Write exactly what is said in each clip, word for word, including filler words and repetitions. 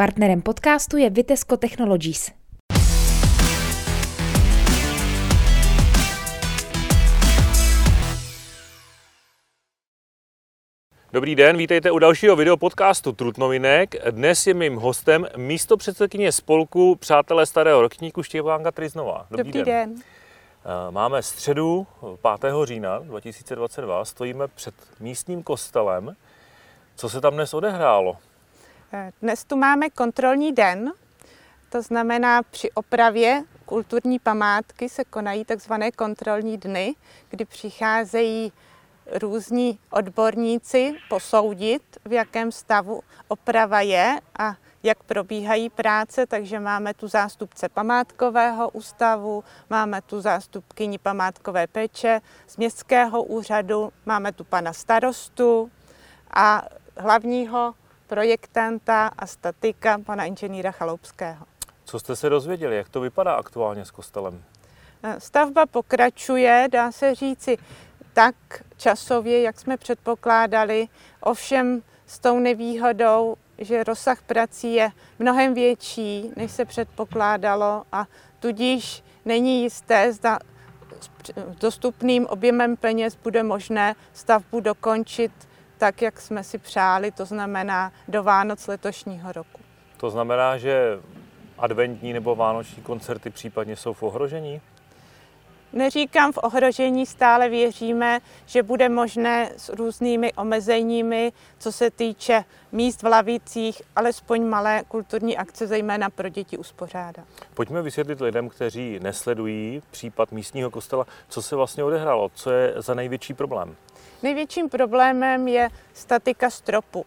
Partnerem podcastu je Vitesco Technologies. Dobrý den, vítejte u dalšího videopodcastu Trutnovinek. Dnes je mým hostem místopředsedkyně spolku Přátelé starého ročníku Štěpánka Tryznová. Dobrý, Dobrý den. den. Máme středu pátého října dva tisíce dvacet dva, stojíme před místním kostelem. Co se tam dnes odehrálo? Dnes tu máme kontrolní den, to znamená při opravě kulturní památky se konají takzvané kontrolní dny, kdy přicházejí různí odborníci posoudit, v jakém stavu oprava je a jak probíhají práce, takže máme tu zástupce památkového ústavu, máme tu zástupkyni památkové péče z městského úřadu, máme tu pana starostu a hlavního projektanta a statika pana inženýra Chaloupského. Co jste se dozvěděli, jak to vypadá aktuálně s kostelem? Stavba pokračuje, dá se říci, tak časově, jak jsme předpokládali, ovšem s tou nevýhodou, že rozsah prací je mnohem větší, než se předpokládalo a tudíž není jisté, zda dostupným objemem peněz bude možné stavbu dokončit tak, jak jsme si přáli, to znamená do Vánoc letošního roku. To znamená, že adventní nebo vánoční koncerty případně jsou v ohrožení? Neříkám v ohrožení, stále věříme, že bude možné s různými omezeními, co se týče míst v lavicích, alespoň malé kulturní akce, zejména pro děti, uspořádat. Pojďme vysvětlit lidem, kteří nesledují případ místního kostela, co se vlastně odehrálo, co je za největší problém. Největším problémem je statika stropu.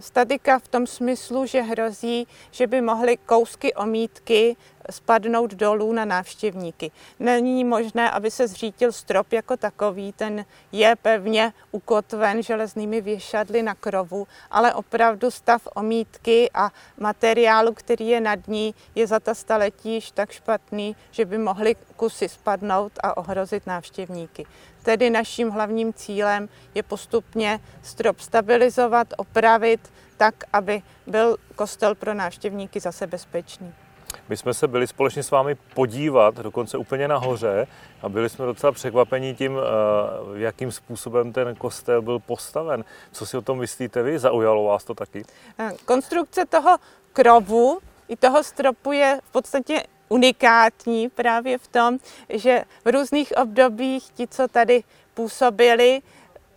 Statika v tom smyslu, že hrozí, že by mohly kousky omítky spadnout dolů na návštěvníky. Není možné, aby se zřítil strop jako takový, ten je pevně ukotven železnými věšadly na krovu, ale opravdu stav omítky a materiálu, který je nad ní, je za ta staletí již tak špatný, že by mohly kusy spadnout a ohrozit návštěvníky. Tedy naším hlavním cílem je postupně strop stabilizovat, opravit tak, aby byl kostel pro návštěvníky zase bezpečný. My jsme se byli společně s vámi podívat, dokonce úplně nahoře, a byli jsme docela překvapeni tím, jakým způsobem ten kostel byl postaven. Co si o tom myslíte vy? Zaujalo vás to taky? Konstrukce toho krovu i toho stropu je v podstatě unikátní právě v tom, že v různých obdobích ti, co tady působili,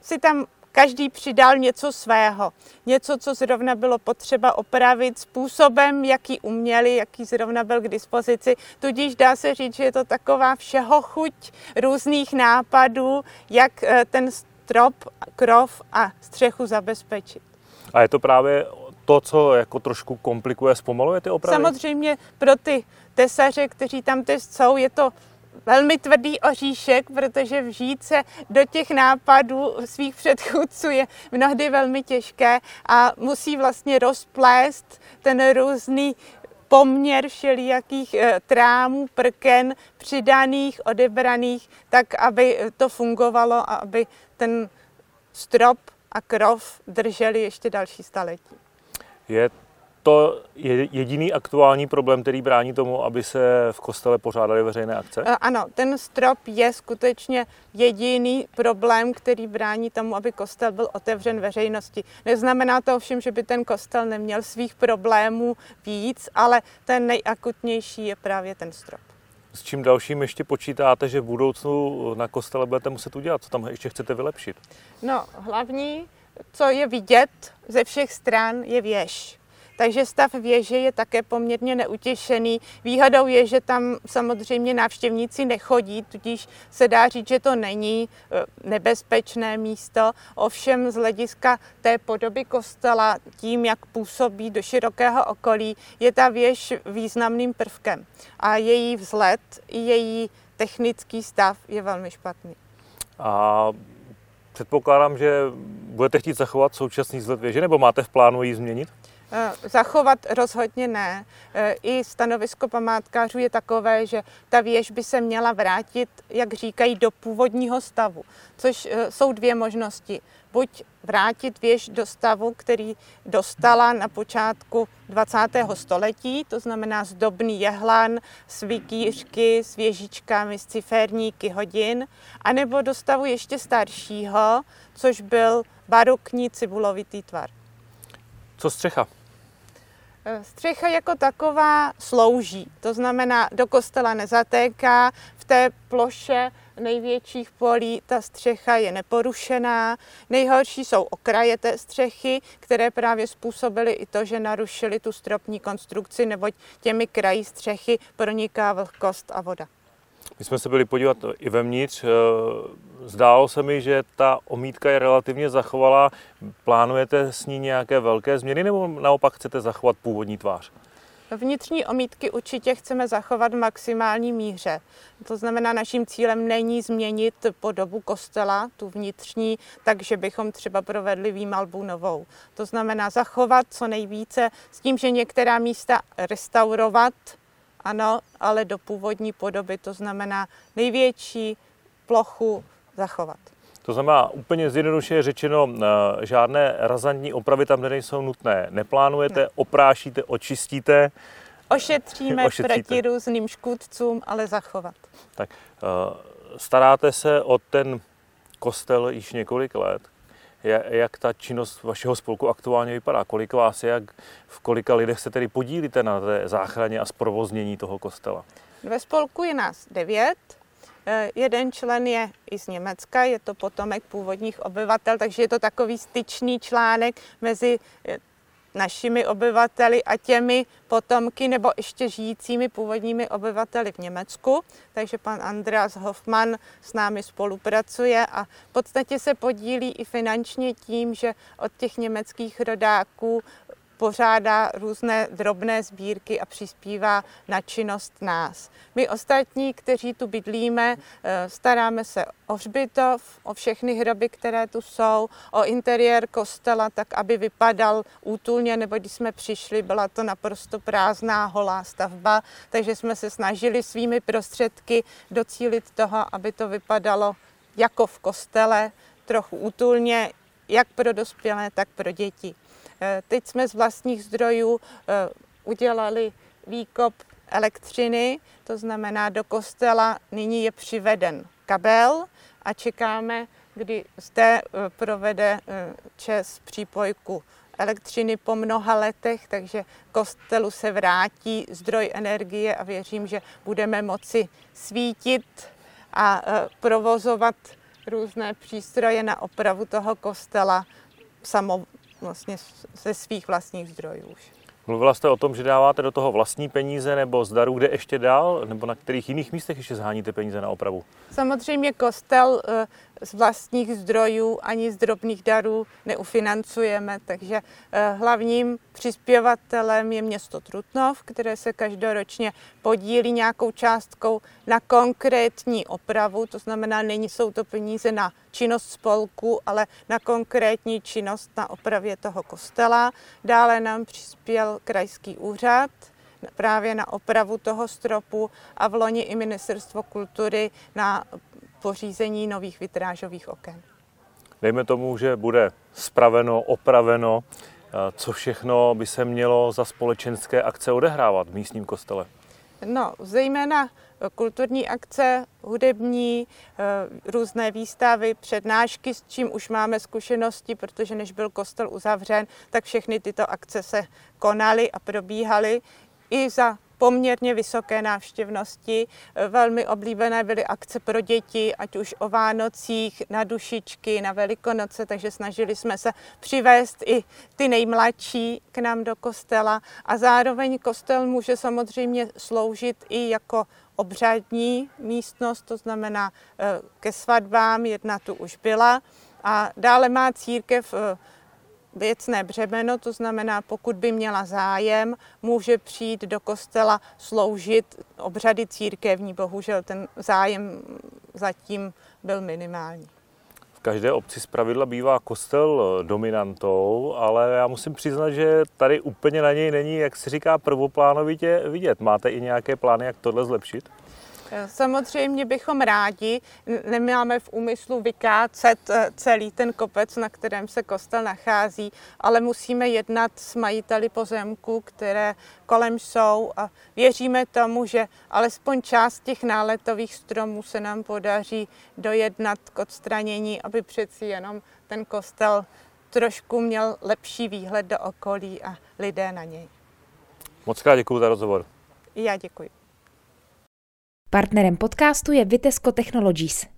si tam každý přidal něco svého, něco, co zrovna bylo potřeba opravit způsobem, jaký uměli, jaký zrovna byl k dispozici. Tudíž dá se říct, že je to taková všehochuť různých nápadů, jak ten strop, krov a střechu zabezpečit. A je to právě to, co jako trošku komplikuje, zpomaluje ty opravy? Samozřejmě pro ty tesaře, kteří tam teď jsou, je to velmi tvrdý oříšek, protože vžít se do těch nápadů svých předchůdců je mnohdy velmi těžké a musí vlastně rozplést ten různý poměr všelijakých trámů, prken, přidaných, odebraných, tak, aby to fungovalo a aby ten strop a krov drželi ještě další staletí. Je to je jediný aktuální problém, který brání tomu, aby se v kostele pořádaly veřejné akce? Ano, ten strop je skutečně jediný problém, který brání tomu, aby kostel byl otevřen veřejnosti. Neznamená to ovšem, že by ten kostel neměl svých problémů víc, ale ten nejakutnější je právě ten strop. S čím dalším ještě počítáte, že v budoucnu na kostele budete muset udělat? Co tam ještě chcete vylepšit? No, hlavní, co je vidět ze všech stran, je věž. Takže stav věže je také poměrně neutěšený. Výhodou je, že tam samozřejmě návštěvníci nechodí, tudíž se dá říct, že to není nebezpečné místo. Ovšem z hlediska té podoby kostela, tím, jak působí do širokého okolí, je ta věž významným prvkem. A její vzhled i její technický stav je velmi špatný. A předpokládám, že budete chtít zachovat současný vzhled věže, nebo máte v plánu ji změnit? Zachovat rozhodně ne. I stanovisko památkářů je takové, že ta věž by se měla vrátit, jak říkají, do původního stavu, což jsou dvě možnosti. Buď vrátit věž do stavu, který dostala na počátku dvacátého století, to znamená zdobný jehlan s vikýřky, s věžičkami, s ciférníky hodin, anebo do stavu ještě staršího, což byl barokní cibulovitý tvar. Co střecha? Střecha jako taková slouží, to znamená, do kostela nezatéká, v té ploše největších polí ta střecha je neporušená. Nejhorší jsou okraje té střechy, které právě způsobily i to, že narušily tu stropní konstrukci, neboť těmi kraji střechy proniká vlhkost a voda. My jsme se byli podívat i vevnitř. Zdálo se mi, že ta omítka je relativně zachovalá. Plánujete s ní nějaké velké změny, nebo naopak chcete zachovat původní tvář? Vnitřní omítky určitě chceme zachovat v maximální míře. To znamená, naším cílem není změnit podobu kostela, tu vnitřní, takže bychom třeba provedli výmalbu novou. To znamená zachovat co nejvíce s tím, že některá místa restaurovat, ano, ale do původní podoby, to znamená největší plochu zachovat. To znamená, úplně zjednodušeně řečeno, žádné razantní opravy tam nejsou nutné. Neplánujete, ne. Oprášíte, očistíte. Ošetříme proti různým škůdcům, ale zachovat. Tak, staráte se o ten kostel již několik let. Jak ta činnost vašeho spolku aktuálně vypadá? Kolik vás je, jak, v kolika lidech se tedy podílíte na té záchraně a zprovoznění toho kostela? Ve spolku je nás devět. Jeden člen je i z Německa, je to potomek původních obyvatel, takže je to takový styčný článek mezi našimi obyvateli a těmi potomky nebo ještě žijícími původními obyvateli v Německu. Takže pan Andreas Hoffmann s námi spolupracuje a v podstatě se podílí i finančně tím, že od těch německých rodáků pořádá různé drobné sbírky a přispívá na činnost nás. My ostatní, kteří tu bydlíme, staráme se o hřbitov, o všechny hroby, které tu jsou, o interiér kostela, tak aby vypadal útulně, nebo když jsme přišli, byla to naprosto prázdná, holá stavba, takže jsme se snažili svými prostředky docílit toho, aby to vypadalo jako v kostele, trochu útulně, jak pro dospělé, tak pro děti. Teď jsme z vlastních zdrojů udělali výkop elektřiny, to znamená do kostela nyní je přiveden kabel a čekáme, kdy zde provede ČEZ přípojku elektřiny po mnoha letech, takže kostelu se vrátí zdroj energie a věřím, že budeme moci svítit a provozovat různé přístroje na opravu toho kostela samotného. Vlastně ze svých vlastních zdrojů už. Mluvila jste o tom, že dáváte do toho vlastní peníze nebo z darů, kde ještě dál, nebo na kterých jiných místech ještě sháníte peníze na opravu? Samozřejmě kostel z vlastních zdrojů ani z drobných darů neufinancujeme, takže hlavním přispěvatelem je město Trutnov, které se každoročně podílí nějakou částkou na konkrétní opravu, to znamená, není jsou to peníze na činnost spolku, ale na konkrétní činnost na opravě toho kostela. Dále nám přispěl krajský úřad právě na opravu toho stropu a vloni i Ministerstvo kultury na pořízení nových vitrážových oken. Dejme tomu, že bude spraveno, opraveno, co všechno by se mělo za společenské akce odehrávat v místním kostele? No, zejména kulturní akce, hudební, různé výstavy, přednášky, s čím už máme zkušenosti, protože než byl kostel uzavřen, tak všechny tyto akce se konaly a probíhaly i za poměrně vysoké návštěvnosti. Velmi oblíbené byly akce pro děti, ať už o Vánocích, na dušičky, na Velikonoce, takže snažili jsme se přivést i ty nejmladší k nám do kostela. A zároveň kostel může samozřejmě sloužit i jako obřadní místnost, to znamená ke svatbám, jedna tu už byla. A dále má církev věcné břemeno, to znamená, pokud by měla zájem, může přijít do kostela sloužit obřady církevní. Bohužel ten zájem zatím byl minimální. V každé obci zpravidla bývá kostel dominantou, ale já musím přiznat, že tady úplně na něj není, jak se říká, prvoplánovitě vidět. Máte i nějaké plány, jak tohle zlepšit? Samozřejmě bychom rádi, nemáme v úmyslu vykácet celý ten kopec, na kterém se kostel nachází, ale musíme jednat s majiteli pozemků, které kolem jsou, a věříme tomu, že alespoň část těch náletových stromů se nám podaří dojednat k odstranění, aby přeci jenom ten kostel trošku měl lepší výhled do okolí a lidé na něj. Moc krát děkuju za rozhovor. Já děkuji. Partnerem podcastu je Vitesco Technologies.